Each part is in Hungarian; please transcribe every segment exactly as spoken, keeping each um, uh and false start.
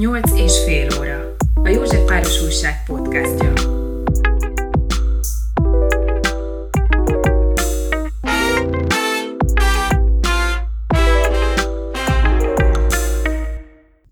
nyolc és fél óra. A József Páros Újság podcastja.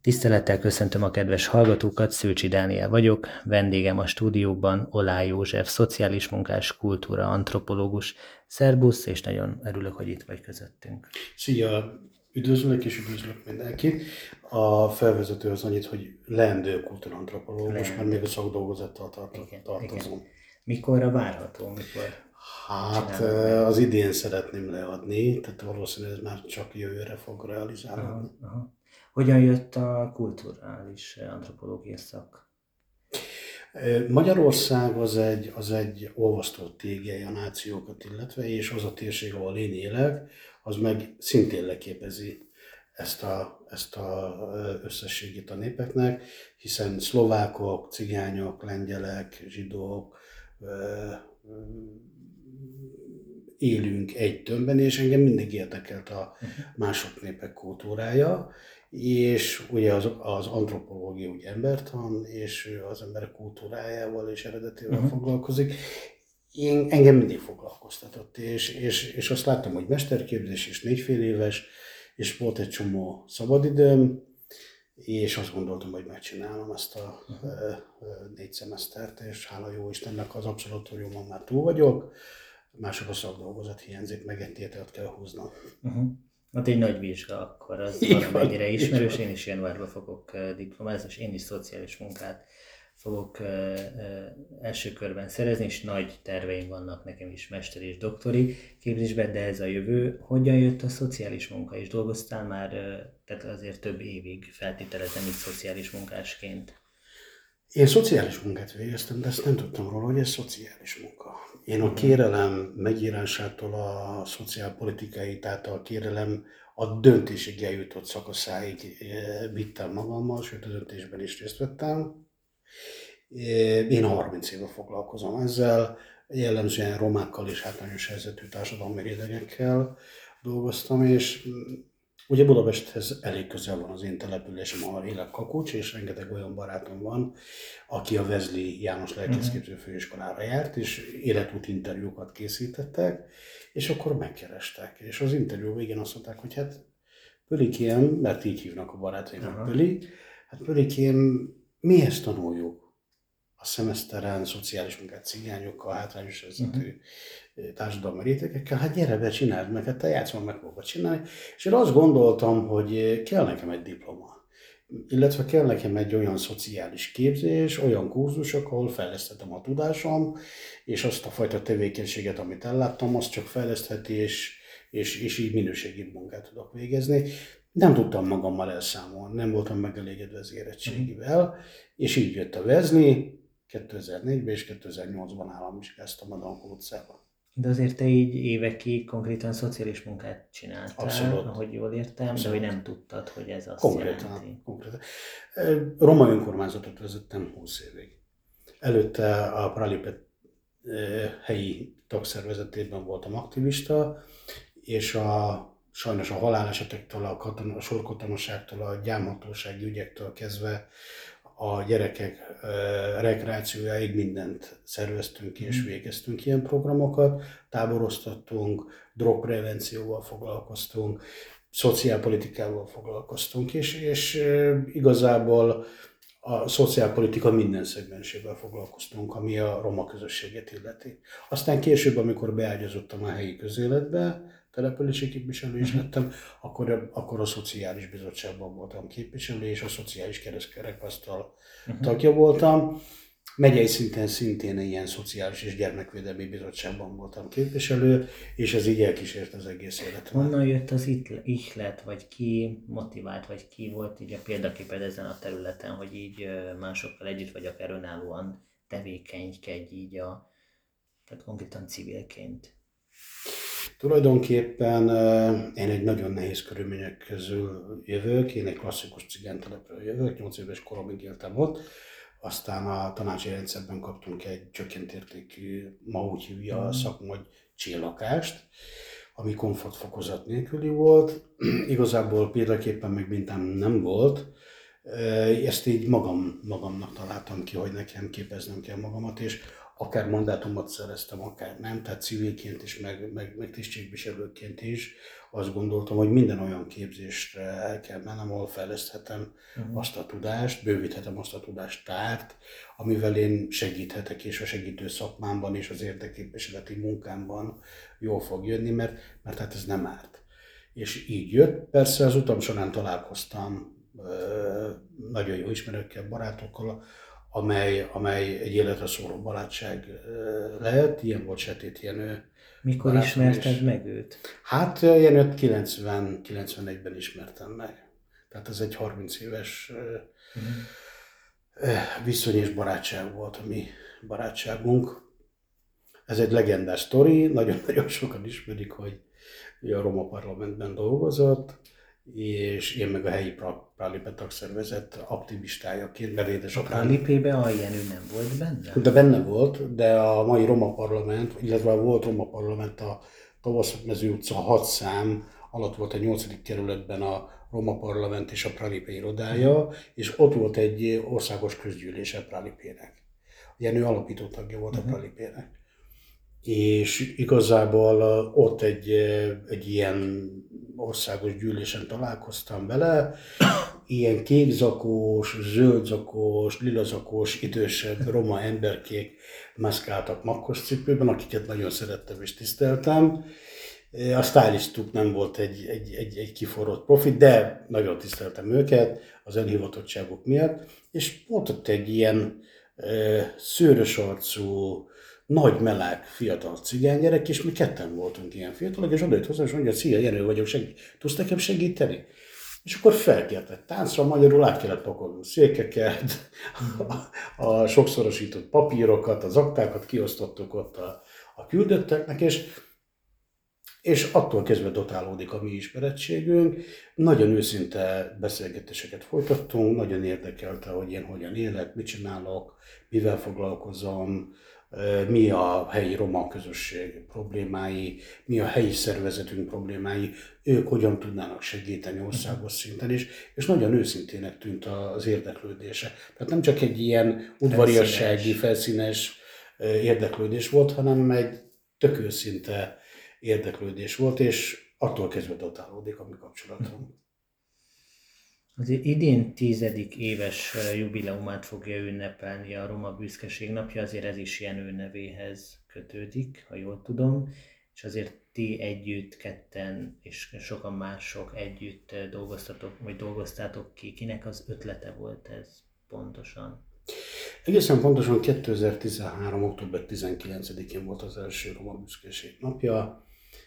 Tisztelettel köszöntöm a kedves hallgatókat, Szőcsi Dániel vagyok, vendégem a stúdióban Oláh József, szociális munkás, kultúra, antropológus. Szerbusz, és nagyon örülök, hogy itt vagy közöttünk. Szia, üdvözlök és üdvözlök mindenkit. A felvezető az annyit, hogy leendő kultúraantropológus, mert még a szakdolgozattal tartozom. Mikorra várható, mikor? Hát az idén szeretném leadni, tehát valószínűleg ez már csak jövőre fog realizálni. Aha. Hogyan jött a kulturális antropológia szak? Magyarország az egy, az egy olvasztó tégely a nációkat illetve, és az a térség, ahol én élek, az meg szintén leképezi ezt a, ezt a összességét a népeknek, hiszen szlovákok, cigányok, lengyelek, zsidók élünk egy tömbben, és engem mindig érdekelt a mások népek kultúrája. És ugye az, az antropológia ugye embertan, és az emberek kultúrájával és eredetével uh-huh. foglalkozik. Én, engem mindig foglalkoztatott, és, és, és azt láttam, hogy mesterképzés is négyfél éves, és volt egy csomó szabadidőm, és azt gondoltam, hogy megcsinálom ezt a uh-huh. négy szemesztert, és hála jó Istennek az abszolatóriumon már túl vagyok, mások a szakdolgozat hiányzik, meg egy tételt kell húznom. Uh-huh. Hát egy nagy vizsga, akkor az valamennyire ismerős, én is januárba fogok diplomázni, és én is szociális munkát fogok első körben szerezni, és nagy terveim vannak nekem is mester és doktori képzésben, de ez a jövő. Hogyan jött a szociális munka, és dolgoztál már, tehát azért több évig feltételezem itt szociális munkásként? Én szociális munkát végeztem, de ezt nem tudtam róla, hogy ez szociális munka. Én a kérelem megírásától a szociálpolitikai, tehát a kérelem a döntésig eljutott szakaszáig vittem magammal, sőt a döntésben is részt vettem. Én harminc éve foglalkozom ezzel, jellemzően romákkal és hátrányos helyzetű társadalmi rétegekkel dolgoztam, és ugye Budapesthez elég közel van az én településem, ahol élek, Kakucs, és rengeteg olyan barátom van, aki a Wesley János Lelkészképző főiskolára járt, és életút interjúkat készítettek, és akkor megkerestek. És az interjú végén azt mondták, hogy hát Pölikém, mert így hívnak a barátaimat, Pöli, hát Pölikém, mi ezt tanuljuk? A szemeszteren szociális munkát cigányokkal, hátrányos helyzetű uh-huh. társadalmi rétegekkel, hát gyere be, csináld meg, hát te játszom, meg fogod csinálni. És én azt gondoltam, hogy kell nekem egy diploma, illetve kell nekem egy olyan szociális képzés, olyan kurzusok, ahol fejlesztettem a tudásom, és azt a fajta tevékenységet, amit elláttam, azt csak fejlesztheti, és, és, és így minőségi munkát tudok végezni. Nem tudtam magammal elszámolni, nem voltam megelégedve az érettségivel, uh-huh. és így jött a vezni, kétezer-négyben és kétezer-nyolcban államvizsgáztam a Dalko utcában. De azért te így évekig konkrétan szociális munkát csináltál, abszolút, ahogy jól értem, abszolút, de hogy nem tudtad, hogy ez azt konkrétan jelenti. Konkrétan. Roma önkormányzatot vezettem húsz évig. Előtte a Pralipet helyi tagszervezetében voltam aktivista, és a sajnos a halálesetektől, a, katona, a sorkatonaságtól, a gyámhatósági ügyektől kezdve a gyerekek rekreációjáig mindent szerveztünk ki és végeztünk ilyen programokat, táboroztattunk, drogprevencióval foglalkoztunk, szociálpolitikával foglalkoztunk, és, és igazából a szociálpolitika minden szegmensével foglalkoztunk, ami a roma közösséget illeti. Aztán később, amikor beágyazottam a helyi közéletbe, települési képviselő is lettem, akkor, akkor a Szociális Bizottságban voltam képviselő, és a Szociális Kereskerekasztal uh-huh. tagja voltam. Megyei szinten szintén ilyen Szociális és Gyermekvédelmi Bizottságban voltam képviselő, és ez így elkísért az egész életet. Honnan jött az ihlet, vagy ki motivált, vagy ki volt így a példaképed ezen a területen, hogy így másokkal együtt, vagy akár önállóan tevékenykedj így a, tehát konkrétan civilként? Tulajdonképpen én egy nagyon nehéz körülmények közül jövök, én egy klasszikus cigánytelepről jövök, nyolc éves koromig éltem ott, aztán a tanácsi rendszerben kaptunk egy csökkent értékű, ma úgy hívja a szakma, hogy cséllakást, ami komfortfokozat nélküli volt, igazából példaképpen meg mintám nem volt, Ezt így magam, magamnak találtam ki, hogy nekem képeznem kell magamat, és akár mandátumot szereztem, akár nem, tehát civilként is, meg, meg, meg tisztségviselőként is azt gondoltam, hogy minden olyan képzésre el kell mennem, ahol fejleszthetem uh-huh. azt a tudást, bővíthetem azt a tudástárt, amivel én segíthetek, és a segítő szakmámban és az érdekképviseleti munkámban jól fog jönni, mert, mert hát ez nem árt. És így jött, persze az utam során találkoztam nagyon jó ismerőkkel, barátokkal, amely, amely egy életre szóló barátság lehet. Ilyen volt Setét Jenő. Mikor ismerted is meg őt? Hát Jenőt kilencven-kilencvenegyben ismertem meg. Tehát ez egy harminc éves uh-huh. viszony és barátság volt a mi barátságunk. Ez egy legendás sztori, nagyon-nagyon sokan ismerik, hogy a Roma Parlamentben dolgozott, és én meg a helyi Pralipet tagszervezet aktivistájaként, mert édesapám... A Pralipébe a Jenő nem volt benne? De benne volt, de a mai Roma Parlament, illetve volt Roma Parlament a Tavasz-Mező utca hat szám alatt volt a nyolcadik kerületben a Roma Parlament és a Pralipe irodája, és ott volt egy országos közgyűlése a Pralipének. A Jenő alapító tagja volt uh-huh. a Pralipének. És igazából ott egy, egy ilyen országos gyűlésen találkoztam vele, ilyen kékzakós, zöldzakós, lilazakós, idősebb roma emberkék mászkáltak makkos cipőben, akiket nagyon szerettem és tiszteltem. A stylistuk nem volt egy, egy, egy, egy kiforrott profi, de nagyon tiszteltem őket az elhivatottságuk miatt, és volt ott egy ilyen szőrös arcú, nagy meleg fiatal cigánygyerek, és mi ketten voltunk ilyen fiatalok, és odajött hozzám, és mondja, szia, Jenő vagyok, segít, tudsz nekem segíteni? És akkor felkértett táncra, magyarul át kellett pakolni a székeket, a, a sokszorosított papírokat, az aktákat kiosztottuk ott a, a küldötteknek, és, és attól kezdve dotálódik a mi ismerettségünk. Nagyon őszinte beszélgetéseket folytattunk, nagyon érdekelte, hogy én hogyan élek, mit csinálok, mivel foglalkozom, mi a helyi roma közösség problémái, mi a helyi szervezetünk problémái, ők hogyan tudnának segíteni országos szinten is, és nagyon őszintének tűnt az érdeklődése. Tehát nem csak egy ilyen udvariassági, felszínes érdeklődés volt, hanem egy tök őszinte érdeklődés volt, és attól kezdve dotálódik a mi kapcsolatunk. Az idén tizedik éves jubileumát fogja ünnepelni a Roma Büszkeség Napja, azért ez is Jenő nevéhez kötődik, ha jól tudom, és azért ti együtt, ketten és sokan mások együtt dolgoztatok, vagy dolgoztátok ki. Kinek az ötlete volt ez pontosan? Egészen pontosan kétezer-tizenhárom október tizenkilencedikén volt az első Roma Büszkeség Napja.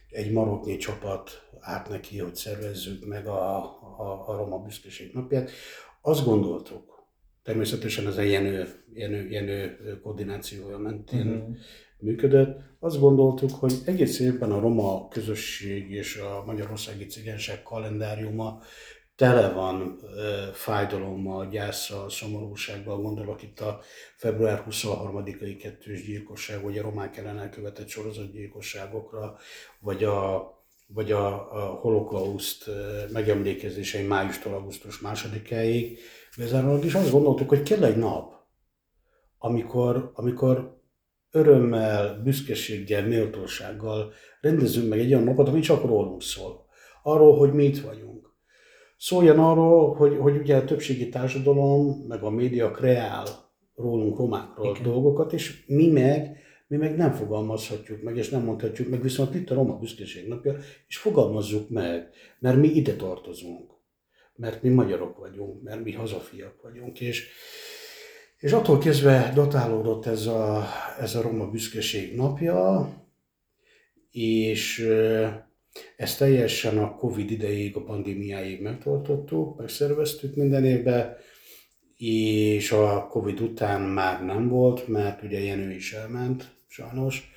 Egy maroknyi csapat állt neki, hogy szervezzük meg a, a, a Roma Büszkeség Napját. Azt gondoltuk, természetesen ez a Jenő, Jenő, Jenő koordinációja mentén uh-huh. működött, azt gondoltuk, hogy egész évben a roma közösség és a magyarországi cigányság kalendáriuma tele van e, fájdalommal, gyászsal, szomorúsággal, gondolok itt a február huszonharmadikai kettős gyilkosság, vagy a romák ellen elkövetett sorozatgyilkosságokra, vagy a, vagy a, a holokauszt megemlékezései májustól augusztus másodikáig bezárólag, és azt gondoltuk, hogy kell egy nap, amikor, amikor örömmel, büszkeséggel, méltósággal rendezünk meg egy olyan napot, ami csak rólunk szól. Arról, hogy mi itt vagyunk. Szóljon arról, hogy, hogy ugye a többségi társadalom, meg a média kreál rólunk romákról igen. dolgokat, és mi meg, mi meg nem fogalmazhatjuk meg, és nem mondhatjuk meg, viszont itt a Roma Büszkeség Napja, és fogalmazzuk meg, mert mi ide tartozunk, mert mi magyarok vagyunk, mert mi hazafiak vagyunk, és, és attól kezdve datálódott ez a, ez a Roma Büszkeség Napja, és ezt teljesen a Covid idejéig, a pandémiáig megtartottuk, megszerveztük minden évben, és a Covid után már nem volt, mert ugye Jenő is elment, sajnos.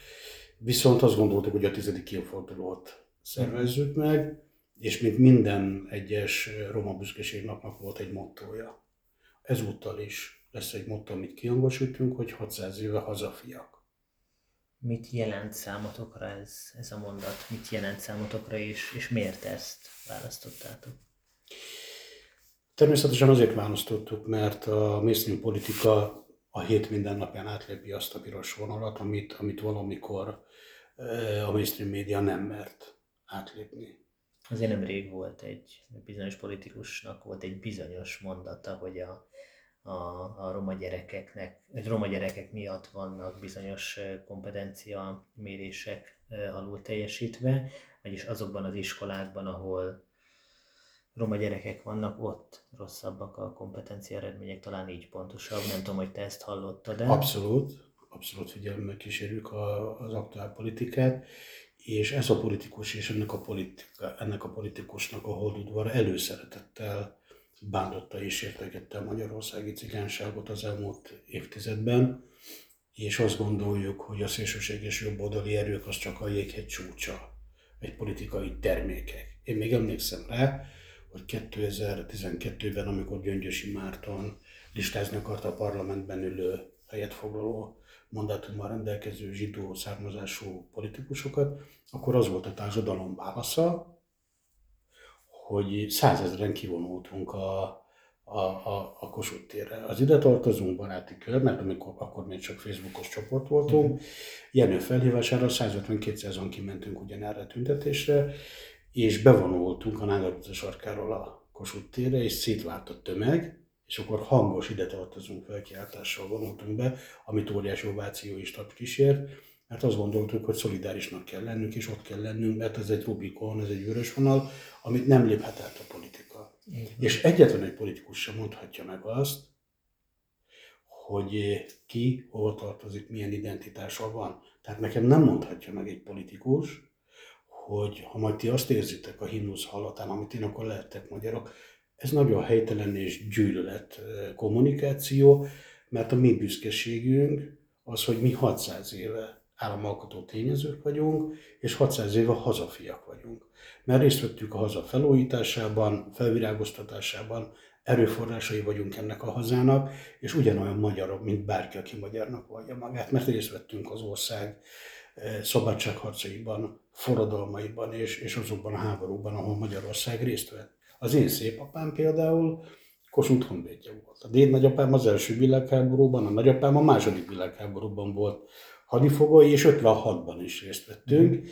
Viszont azt gondoltuk, hogy a tizedik évfordulót szervezzük meg, és mint minden egyes Roma Büszkeség Napnak volt egy mottója. Ezúttal is lesz egy mottó, amit kihangosítünk, hogy hatszáz éve hazafiak. Mit jelent számotokra ez, ez a mondat? Mit jelent számotokra, és, és miért ezt választottátok? Természetesen azért választottuk, mert a mainstream politika a hét mindennapján átlépi azt a piros vonalat, amit, amit valamikor a mainstream média nem mert átlépni. Azért nemrég volt egy bizonyos politikusnak, volt egy bizonyos mondata, hogy a, a, a roma gyerekeknek, a roma gyerekek miatt vannak bizonyos kompetencia mérések alul teljesítve, vagyis azokban az iskolákban, ahol roma gyerekek vannak, ott rosszabbak a kompetencia eredmények, talán így pontosabb, nem tudom, hogy te ezt hallottad el. Abszolút, abszolút figyelemmel kísérjük a, az aktuál politikát, és ez a politikus és ennek a, politika, ennek a politikusnak a holdudvara előszeretettel bántotta és értegette a magyarországi cigányságot az elmúlt évtizedben, és azt gondoljuk, hogy a szélsőséges jobboldali erők az csak a jéghegy csúcsa, egy politikai termékek. Én még emlékszem rá, hogy kétezer-tizenkettőben, amikor Gyöngyösi Márton listázni akarta a parlamentben ülő helyet foglaló mandátummal rendelkező zsidó származású politikusokat, akkor az volt a társadalom válasza, hogy százezren kivonultunk a, a, a, a Kossuth térre. Az ide tartozunk baráti kör, mert amikor, akkor még csak Facebookos csoport voltunk, mm-hmm. Jenő felhívására száz ötven-kétszázan kimentünk ugyanerre a tüntetésre, és bevonultunk a Nagyatádi utca sarkáról a Kossuth térre, és szétvált a tömeg, és akkor hangos ide tartozunk felkiáltással vonultunk be, amit óriási ováció is kísért, mert azt gondoltuk, hogy szolidárisnak kell lennünk, és ott kell lennünk, mert ez egy Rubikon, ez egy vörös vonal, amit nem léphet át a politika. Mm-hmm. És egyetlen egy politikus sem mondhatja meg azt, hogy ki, hova tartozik, milyen identitással van. Tehát nekem nem mondhatja meg egy politikus, hogy ha majd ti azt érzitek a himnusz hallatán, amit én, akkor lehettek magyarok. Ez nagyon helytelen és gyűlölet kommunikáció, mert a mi büszkeségünk az, hogy mi hatszáz éve államalkotó tényezők vagyunk, és hatszáz éve hazafiak vagyunk. Mert részt vettük a haza felújításában, felvirágoztatásában, erőforrásai vagyunk ennek a hazának, és ugyanolyan magyarok, mint bárki, aki magyarnak vallja magát, mert részt vettünk az ország szabadságharcaiban, forradalmaiban és, és azokban a háborúban, ahol Magyarország részt vett. Az én szépapám például Kossuth honvédje volt. A déd nagyapám az első világháborúban, a nagyapám a második világháborúban volt hadifogoly, és ötvenhatban is részt vettünk,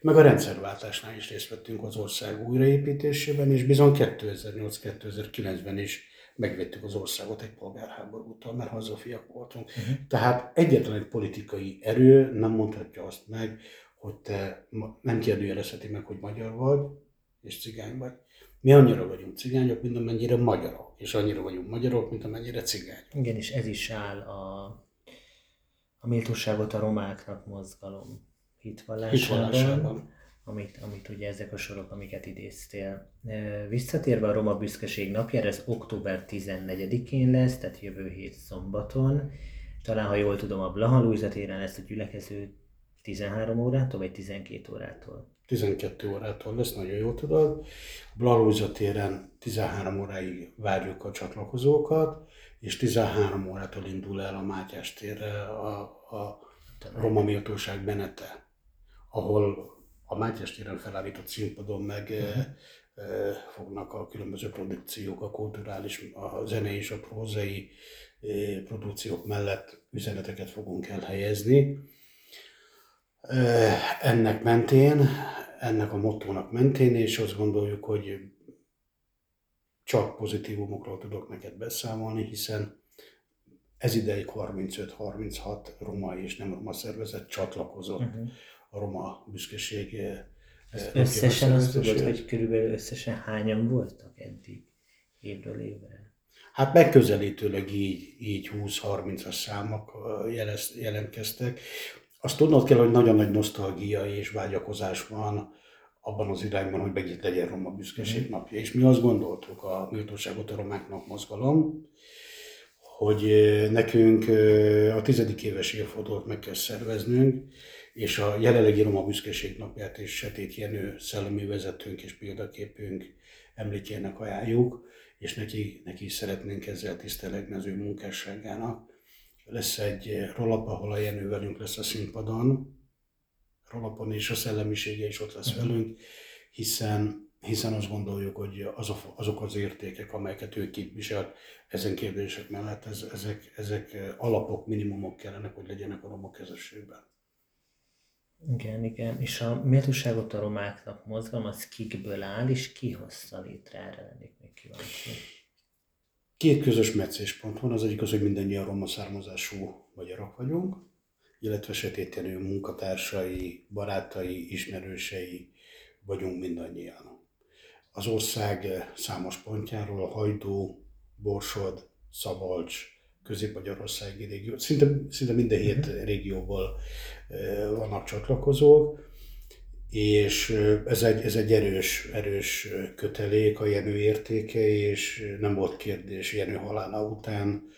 meg a rendszerváltásnál is részt vettünk az ország újraépítésében, és bizony kétezer-nyolc kétezer-kilencben is megvettük az országot egy polgárháborútól, mert hazafiak voltunk. Uh-huh. Tehát egyetlen egy politikai erő nem mondhatja azt meg, hogy te nem kérdőjelezheti meg, hogy magyar vagy és cigány vagy. Mi annyira vagyunk cigányok, mint amennyire magyarok, és annyira vagyunk magyarok, mint amennyire cigányok. Igen, és ez is áll a, a Méltóságot a Romáknak Mozgalom hitvallásában. hitvallásában. Amit, amit ugye ezek a sorok, amiket idéztél. Visszatérve a Roma Büszkeség napjára, ez október tizennegyedikén lesz, tehát jövő hét szombaton. Talán, ha jól tudom, a Blaha Lujza téren lesz a gyülekező tizenhárom órától, vagy tizenkét órától? tizenkét órától lesz, nagyon jól tudod. A Blaha Lujza téren tizenhárom óráig várjuk a csatlakozókat, és tizenhárom órától indul el a Mátyás térre a, a Roma Méltóság benete, ahol a Mátyás téren felállított színpadon meg uh-huh. eh, fognak a különböző produkciók, a kulturális, a zenei és a prózai eh, produkciók mellett üzeneteket fogunk elhelyezni. Eh, ennek mentén, ennek a mottónak mentén, és azt gondoljuk, hogy csak pozitívumokról tudok neked beszámolni, hiszen ez ideig harmincöt-harminchat roma és nem roma szervezet csatlakozott. Uh-huh. A Roma Büszkeség. Az összesen azt tudod, hogy körülbelül összesen hányan voltak eddig évről évre? Hát megközelítőleg így, így húsz-harmincas számok jelez, jelentkeztek. Azt tudnod kell, hogy nagyon nagy nosztalgia és vágyakozás van abban az irányban, hogy megint legyen Roma Büszkeség mm. napja. És mi azt gondoltuk, a Méltóságot a Romáknak Mozgalom, hogy nekünk a tizedik éves évfordulót meg kell szerveznünk, és a jelenlegi Roma Büszkeség napját és Setét Jenő szellemi vezetőnk és példaképünk emlékének ajánljuk, és neki, neki is szeretnénk ezzel tisztelegni az ő munkásságának. Lesz egy rollap, ahol a Jenő velünk lesz a színpadon, rollapon, és a szellemisége is ott lesz velünk, hiszen hiszen azt gondoljuk, hogy azok, azok az értékek, amelyeket ő képviselt ezen kérdések mellett, ez, ezek, ezek alapok, minimumok kellene, hogy legyenek a roma közösségben. Igen, igen. És a Méltóságot a Romáknak Mozgalom, az kikből áll, és ki hozta létre, erre lennék még kíváncsi. Két közös metszéspont van, az egyik az, hogy mindannyian roma származású magyarok vagyunk, illetve Setét Jenő munkatársai, barátai, ismerősei vagyunk mindannyian. Az ország számos pontjáról, Hajdú, Borsod, Szabolcs, Közép-Magyarországi régió, szinte, szinte minden hét régióból vannak csatlakozók, és ez egy, ez egy erős, erős kötelék a Jenő értéke, és nem volt kérdés Jenő halála után,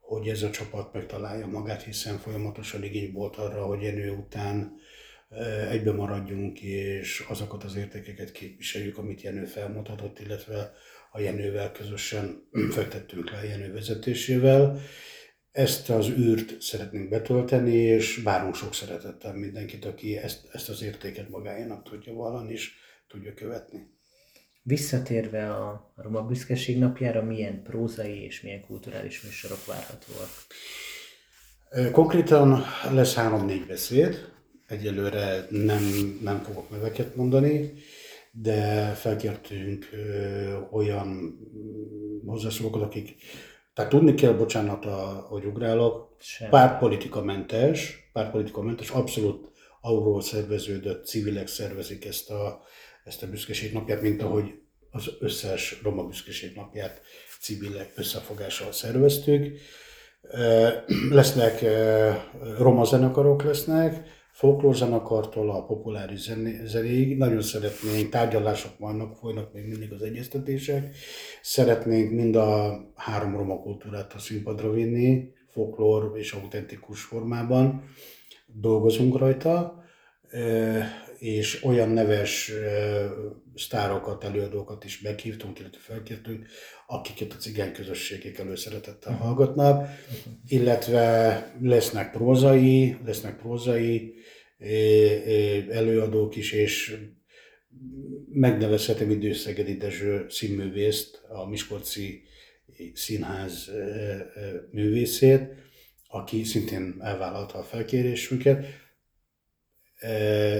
hogy ez a csapat megtalálja magát, hiszen folyamatosan igény volt arra, hogy Jenő után egyben maradjunk, és azokat az értékeket képviseljük, amit Jenő felmutatott, illetve a Jenővel közösen fektettünk le, a Jenő vezetésével. Ezt az űrt szeretnénk betölteni, és várunk sok szeretettel mindenkit, aki ezt, ezt az értéket magáénak tudja vallani, és tudja követni. Visszatérve a Roma Büszkeség Napjára, milyen prózai és milyen kulturális műsorok várhatóak? Konkrétan lesz három-négy beszéd. Egyelőre nem, nem fogok neveket mondani, de felkértünk ö, olyan hozzászólókat, akik... Tehát tudni kell, bocsánat, a, hogy ugrálok, pártpolitikamentes, pártpolitikamentes, abszolút arról szerveződött civilek szervezik ezt a, ezt a büszkeség napját, mint ahogy az összes Roma Büszkeség Napját civilek összefogással szerveztük. Ö, lesznek ö, roma zenekarok lesznek, folklórzenekartól a populáris zenéig, nagyon szeretnénk, tárgyalások vannak, folynak még mindig az egyeztetések, szeretnénk mind a három roma kultúrát a színpadra vinni, folklór és autentikus formában, dolgozunk rajta, és olyan neves sztárokat, előadókat is meghívtunk, illetve felkértünk, akiket a cigány közösségek előszeretettel hallgatnak, illetve lesznek prózai, lesznek prózai előadók is, és megnevezhetem Időszegedi Dezső színművészt, a Miskolci Színház művészét, aki szintén elvállalta a felkérésünket.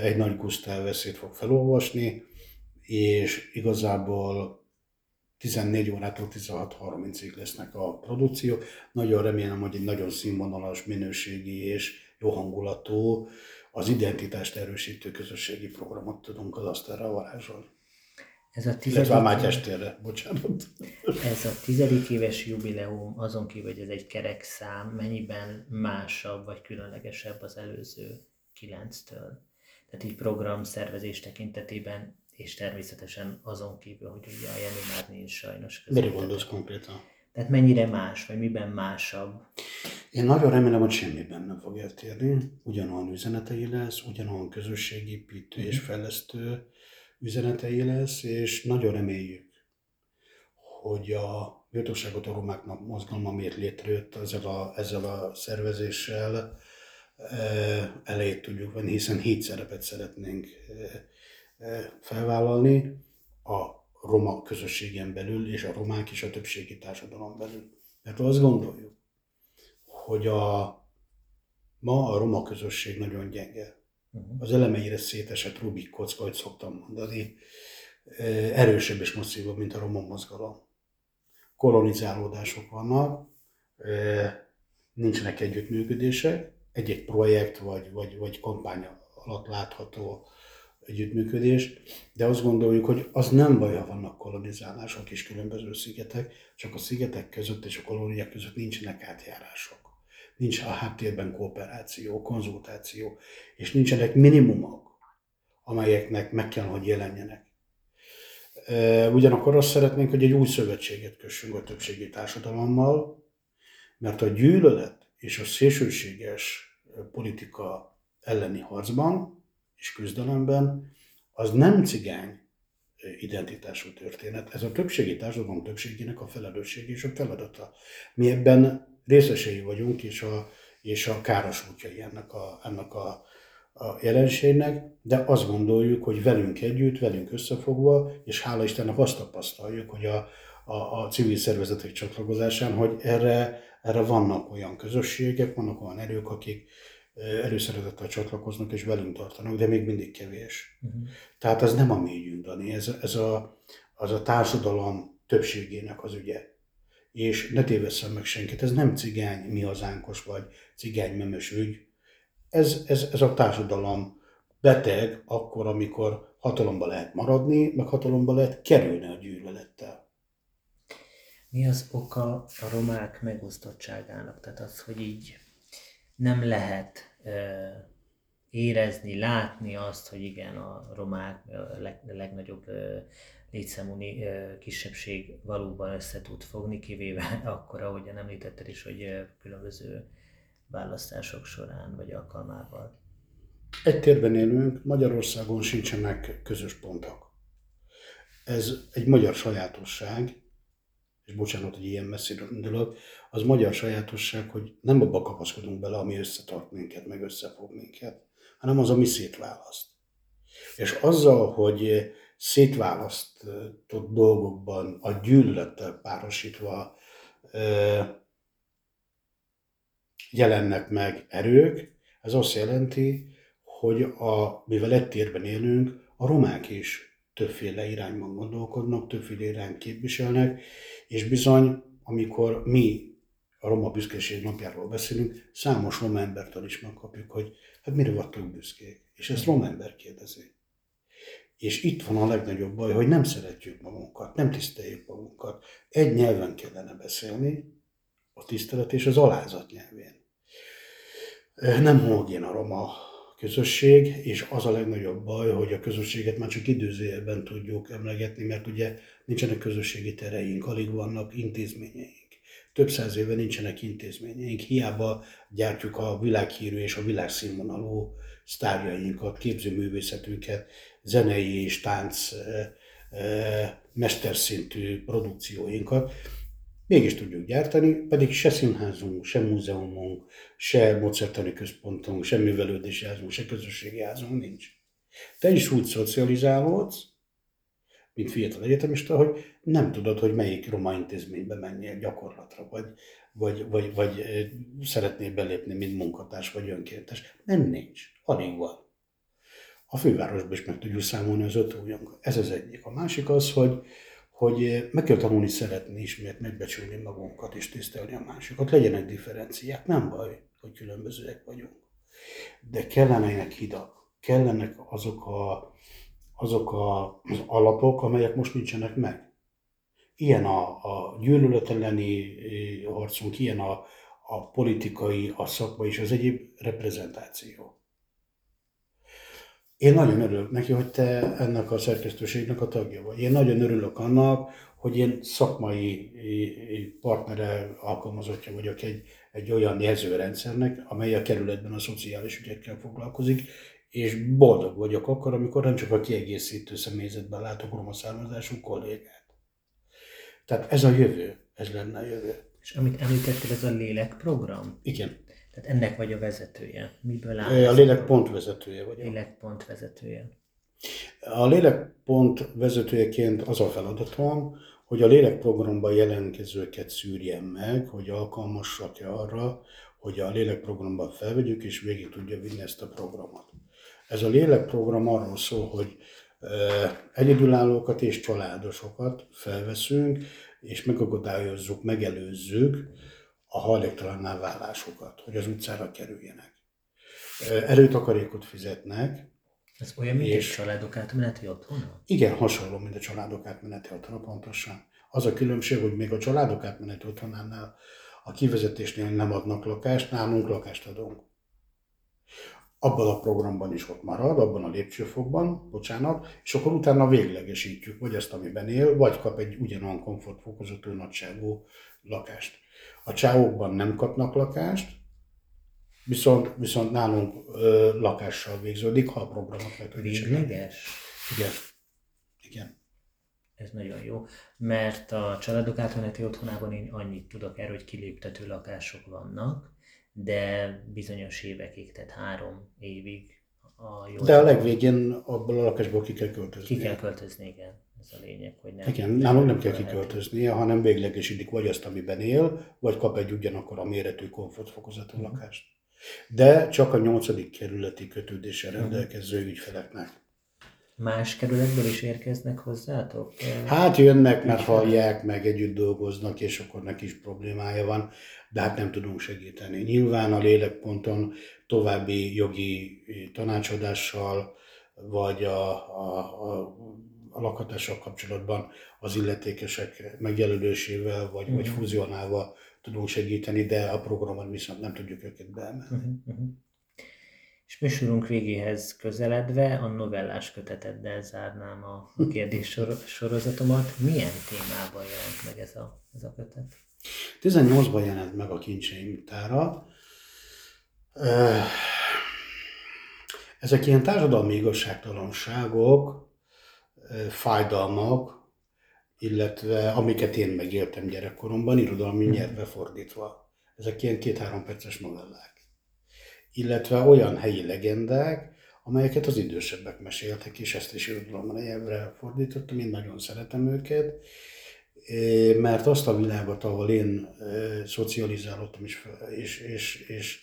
Egy Nagy Kusztár Veszélyt fog felolvasni, és igazából tizennégy órától tizenhat harmincig lesznek a produkciók. Nagyon remélem, hogy egy nagyon színvonalas, minőségi és jó hangulatú, az identitást erősítő közösségi programot tudunk az asztalra varázsolni. Ez a tizedik... a Mátyás térre, bocsánat. Ez a tizedik éves jubileum, azon kívül, hogy ez egy kerek szám, mennyiben másabb vagy különlegesebb az előző kilenctől? Tehát így programszervezés tekintetében, és természetesen azon kívül, hogy ugye a Jenő már nincs sajnos között. Mire gondolsz konkrétan? Tehát mennyire más, vagy miben másabb? Én nagyon remélem, hogy semmiben nem fog eltérni. Ugyanolyan üzenetei lesz, ugyanolyan közösségépítő és fejlesztő üzenetei lesz, és nagyon reméljük, hogy a Méltóságot a Romáknak Mozgalma, miért létrejött ezzel a, ezzel a szervezéssel, elejét tudjuk venni, hiszen hét szerepet szeretnénk felvállalni a roma közösségen belül, és a romák és a többségi társadalom belül. Mert azt gondoljuk, hogy a, ma a roma közösség nagyon gyenge. Az elemeire szétesett Rubik kocka, ahogy szoktam mondani, erősebb és masszívabb, mint a roma mozgalom. Kolonizálódások vannak, nincsenek együttműködések, egy-egy projekt vagy, vagy, vagy kampány alatt látható együttműködés, de azt gondoljuk, hogy az nem baj, ha vannak kolonizálások és különböző szigetek, csak a szigetek között és a kolóniák között nincsenek átjárások. Nincs a háttérben kooperáció, konzultáció, és nincsenek minimumok, amelyeknek meg kell, hogy jelenjenek. Ugyanakkor azt szeretnénk, hogy egy új szövetséget kössünk a többségi társadalommal, mert a gyűlölet és a szélsőséges politika elleni harcban és küzdelemben az nem cigány identitású történet. Ez a többségi társadalom többségének a felelőssége és a feladata. Mi ebben részesei vagyunk, és a, és a káros útjai ennek a, ennek a, a jelenségnek, de azt gondoljuk, hogy velünk együtt, velünk összefogva, és hála Istennek azt tapasztaljuk, hogy a, a, a civil szervezetek csatlakozásán, hogy erre, erre vannak olyan közösségek, vannak olyan erők, akik erőszeretettel csatlakoznak és velünk tartanak, de még mindig kevés. Uh-huh. Tehát ez nem a mi ügyünk, Dani, ez, ez a, az a társadalom többségének az ügye. És ne tévesszem meg senkit, ez nem cigány mi hazánkos vagy cigánymemes ügy, ez, ez, ez a társadalom beteg akkor, amikor hatalomba lehet maradni, meg hatalomba lehet kerülni a gyűlölettel. Mi az oka a romák megosztottságának? Tehát az, hogy így nem lehet euh, érezni, látni azt, hogy igen, a romák a leg, legnagyobb euh, létszámú euh, kisebbség valóban össze tud fogni, kivéve akkor, ahogy említetted is, hogy euh, különböző választások során vagy alkalmával. Egy térben élünk, Magyarországon sincsenek közös pontok. Ez egy magyar sajátosság, és bocsánat, hogy ilyen messzire indulok, az magyar sajátosság, hogy nem abba kapaszkodunk bele, ami összetart minket, meg összefog minket, hanem az, ami szétválaszt. És azzal, hogy szétválasztott dolgokban a gyűlölettel párosítva jelennek meg erők, ez azt jelenti, hogy a, mivel egy térben élünk, a romák is többféle irányban gondolkodnak, többféle irányt képviselnek, és bizony, amikor mi a Roma Büszkeség Napjáról beszélünk, számos roma embertől is megkapjuk, hogy hát mire vagytok büszkék, és ezt roma ember kérdezi. És itt van a legnagyobb baj, hogy nem szeretjük magunkat, nem tiszteljük magunkat. Egy nyelven kellene beszélni, a tisztelet és az alázat nyelvén. Nem homogén a roma közösség, és az a legnagyobb baj, hogy a közösséget már csak időzőjelben tudjuk emlegetni, mert ugye nincsenek közösségi tereink, alig vannak intézményeink. Több száz éve nincsenek intézményeink, hiába gyártjuk a világhírű és a világszínvonalú sztárjainkat, képzőművészetünket, zenei és tánc mesterszintű produkcióinkat. Mégis tudjuk gyártani, pedig se színházunk, se múzeumunk, se módszertani központunk, se művelődési házunk, se közösségi házunk nincs. Te is úgy szocializálódsz, mint fiatal egyetemista, hogy nem tudod, hogy melyik roma intézménybe menjél gyakorlatra, vagy, vagy, vagy, vagy szeretnél belépni, mint munkatárs vagy önkéntes. Nem nincs, alig van. A fővárosban is meg tudjuk számolni az öt ujjunk. Ez az egyik. A másik az, hogy hogy meg kell tanulni szeretni ismét, megbecsülni magunkat és tisztelni a másikat. Legyenek differenciák, nem baj, hogy különbözőek vagyunk. De kellenek hidak, kellenek azok, a, azok a, az alapok, amelyek most nincsenek meg. Ilyen a, a gyűlölet elleni harcunk, ilyen a, a politikai, a szakma és az egyéb reprezentáció. Én nagyon örülök neki, hogy te ennek a szerkesztőségnek a tagja vagy. Én nagyon örülök annak, hogy én szakmai partnere, alkalmazottja vagyok egy, egy olyan jelzőrendszernek, amely a kerületben a szociális ügyekkel foglalkozik, és boldog vagyok akkor, amikor nem csak a kiegészítő személyzetben látok roma származású kollégát. Tehát ez a jövő, ez lenne a jövő. És amit említettél, ez a lélekprogram? Igen. Tehát ennek vagy a vezetője. Miből áll? A lélekpont vezetője vagyok. Lélekpont vezetője. A lélekpont vezetőjeként az a feladatom, hogy a lélekprogramban jelentkezőket szűrjem meg, hogy alkalmasak-e arra, hogy a lélekprogramban felvegyük és végig tudja vinni ezt a programot. Ez a lélekprogram arról szól, hogy egyedülállókat és családosokat felveszünk, és megakadályozzuk, megelőzzük a hajléktalanná válásokat, hogy az utcára kerüljenek. Erőtakarékot fizetnek. Ez olyan, mint és... egy családok átmeneti otthona? Igen, hasonló, mint a családok átmeneti otthona, pontosan. Az a különbség, hogy még a családok átmeneti otthonánál a kivezetésnél nem adnak lakást, nálunk lakást adunk. Abban a programban is ott marad, abban a lépcsőfokban, bocsánat, és akkor utána véglegesítjük, vagy azt, amiben él, vagy kap egy ugyanolyan komfortfokozatú nagyságú lakást. A csávókban nem kapnak lakást, viszont, viszont nálunk ö, lakással végződik, ha a programot megtudjuk. Végleges? Igen. Igen. Ez nagyon jó, mert a családok átmeneti otthonában én annyit tudok erről, hogy kiléptető lakások vannak, de bizonyos évekig, tehát három évig a jó... De a legvégén abból a lakásból ki kell költözni. Ki kell költözni, igen. Ez a lényeg, hogy nem... Igen, nálunk nem kell kiköltöznie, hanem véglegesítik vagy azt, amiben él, vagy kap egy ugyanakkor a méretű komfortfokozatú uh-huh. lakást. De csak a nyolcadik kerületi kötődéssel rendelkező uh-huh. ügyfeleknek. Más kerületből is érkeznek hozzátok? Hát jönnek, mert hallják, meg együtt dolgoznak, és akkor neki is problémája van, de hát nem tudunk segíteni. Nyilván a lélekponton további jogi tanácsadással, vagy a, a, a, a lakhatással kapcsolatban az illetékesek megjelölésével, vagy, uh-huh. vagy fúzionálva tudunk segíteni, de a programon viszont nem tudjuk őket beemelni. Uh-huh. És műsorunk végéhez közeledve a novellás köteteddel zárnám a kérdés sorozatomat. Milyen témában jelent meg ez a, ez a kötet? tizennyolcban jelent meg a Kincsem tára. Ezek ilyen társadalmi igazságtalanságok, fájdalmak, illetve amiket én megéltem gyerekkoromban, irodalmi nyelvbe fordítva. Ezek ilyen két-három perces novellák. Illetve olyan helyi legendák, amelyeket az idősebbek meséltek, és ezt is irodalomban a nyelvre fordítottam, én nagyon szeretem őket, mert azt a világot, ahol én szocializálódtam, és, és, és, és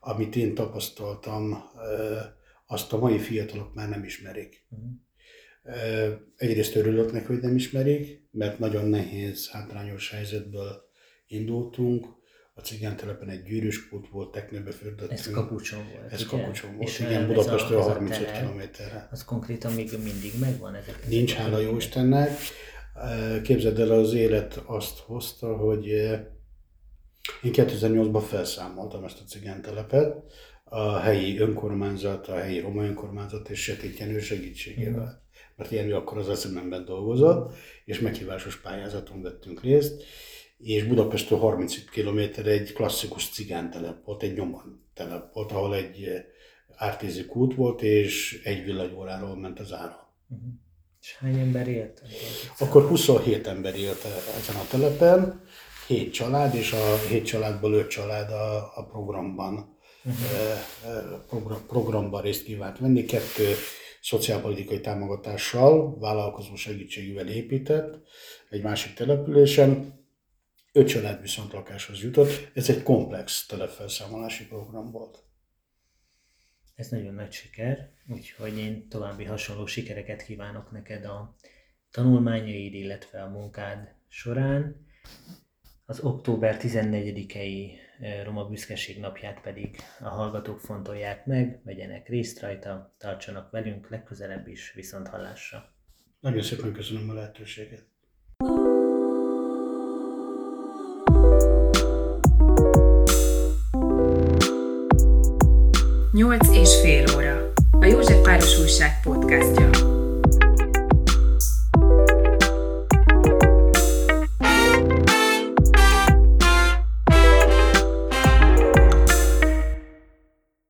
amit én tapasztaltam, azt a mai fiatalok már nem ismerik. Egyrészt örülök neki, hogy nem ismerik, mert nagyon nehéz, hátrányos helyzetből indultunk. A cigánytelepen egy gyűrűs kult volt, teknőbefürdöttünk. Ez Kakucson volt, Ez ugye? Kakucson volt, és igen, Budapestről harmincöt kilométerre. Az konkrétan még mindig megvan ezek? Nincs, hála jó Istennek. Képzeld el, az élet azt hozta, hogy én kétezer-nyolcban felszámoltam ezt a cigánytelepet, a helyi önkormányzat, a helyi roma önkormányzat és Setét Jenő segítségével. Mm-hmm. Mert Jenő akkor az eszemben dolgozott, és meghívásos pályázaton vettünk részt. És Budapestről harmincöt kilométerre egy klasszikus cigánytelep volt, egy nyomantelep volt, ahol egy ártézi kút volt, és egy villanyóráról ment az ára. Uh-huh. És hány ember élt? Akkor huszonhét ember élt ezen a telepen, hét család, és a hét családból öt család a, a programban, uh-huh. program, programban részt kívánt venni, kettő szociálpolitikai támogatással, vállalkozó segítségével épített egy másik településen. Öt család viszont lakáshoz jutott, ez egy komplex telepfelszámolási program volt. Ez nagyon nagy siker, úgyhogy én további hasonló sikereket kívánok neked a tanulmányaid, illetve a munkád során. Az október tizennegyedikei Roma Büszkeség Napját pedig a hallgatók fontolják meg, vegyenek részt rajta, tartsanak velünk legközelebb is, viszont hallásra. Nagyon szépen köszönöm a lehetőséget. nyolc és fél óra. A József Páros Újság podcastja.